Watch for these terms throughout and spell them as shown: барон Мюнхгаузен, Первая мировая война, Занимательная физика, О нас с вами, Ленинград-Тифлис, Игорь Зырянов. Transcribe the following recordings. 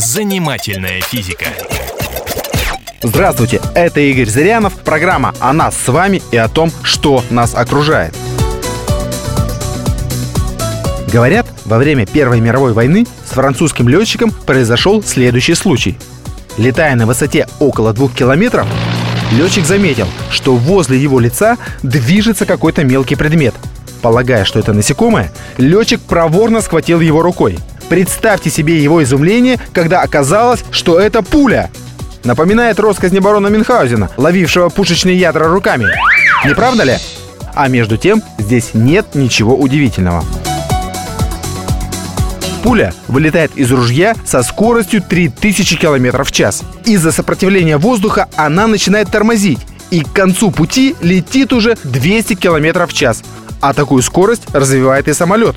Занимательная физика. Здравствуйте, это Игорь Зырянов. Программа «О нас с вами» и о том, что нас окружает. Говорят, во время Первой мировой войны с французским летчиком произошел следующий случай. Летая на высоте около 2 километров, летчик заметил, что возле его лица движется какой-то мелкий предмет. Полагая, что это насекомое, летчик проворно схватил его рукой. Представьте себе его изумление, когда оказалось, что это пуля. Напоминает россказни барона Мюнхгаузена, ловившего пушечные ядра руками. Не правда ли? А между тем, здесь нет ничего удивительного. Пуля вылетает из ружья со скоростью 3000 км в час. Из-за сопротивления воздуха она начинает тормозить, и к концу пути летит уже 200 км в час. А такую скорость развивает и самолет.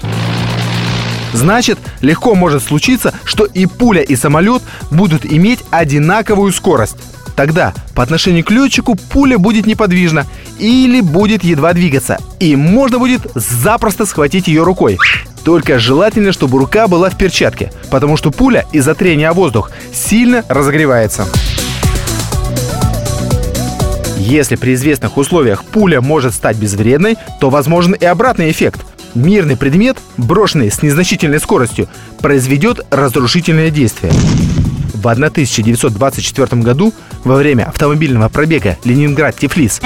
Значит, легко может случиться, что и пуля, и самолет будут иметь одинаковую скорость. Тогда по отношению к летчику пуля будет неподвижна или будет едва двигаться, и можно будет запросто схватить ее рукой. Только желательно, чтобы рука была в перчатке, потому что пуля из-за трения о воздух сильно разогревается. Если при известных условиях пуля может стать безвредной, то возможен и обратный эффект. Мирный предмет, брошенный с незначительной скоростью, произведет разрушительное действие. В 1924 году, во время автомобильного пробега Ленинград-Тифлис,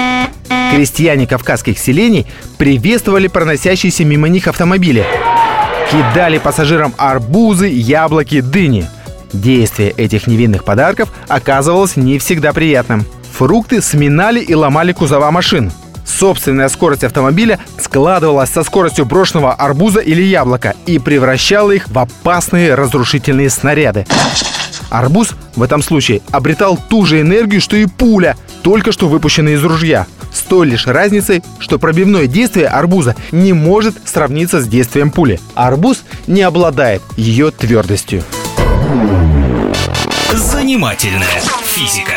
крестьяне кавказских селений приветствовали проносящиеся мимо них автомобили, кидали пассажирам арбузы, яблоки, дыни. Действие этих невинных подарков оказывалось не всегда приятным. Фрукты сминали и ломали кузова машин. Собственная скорость автомобиля складывалась со скоростью брошенного арбуза или яблока и превращала их в опасные разрушительные снаряды. Арбуз в этом случае обретал ту же энергию, что и пуля, только что выпущенная из ружья. С той лишь разницей, что пробивное действие арбуза не может сравниться с действием пули. Арбуз не обладает ее твердостью. Занимательная физика.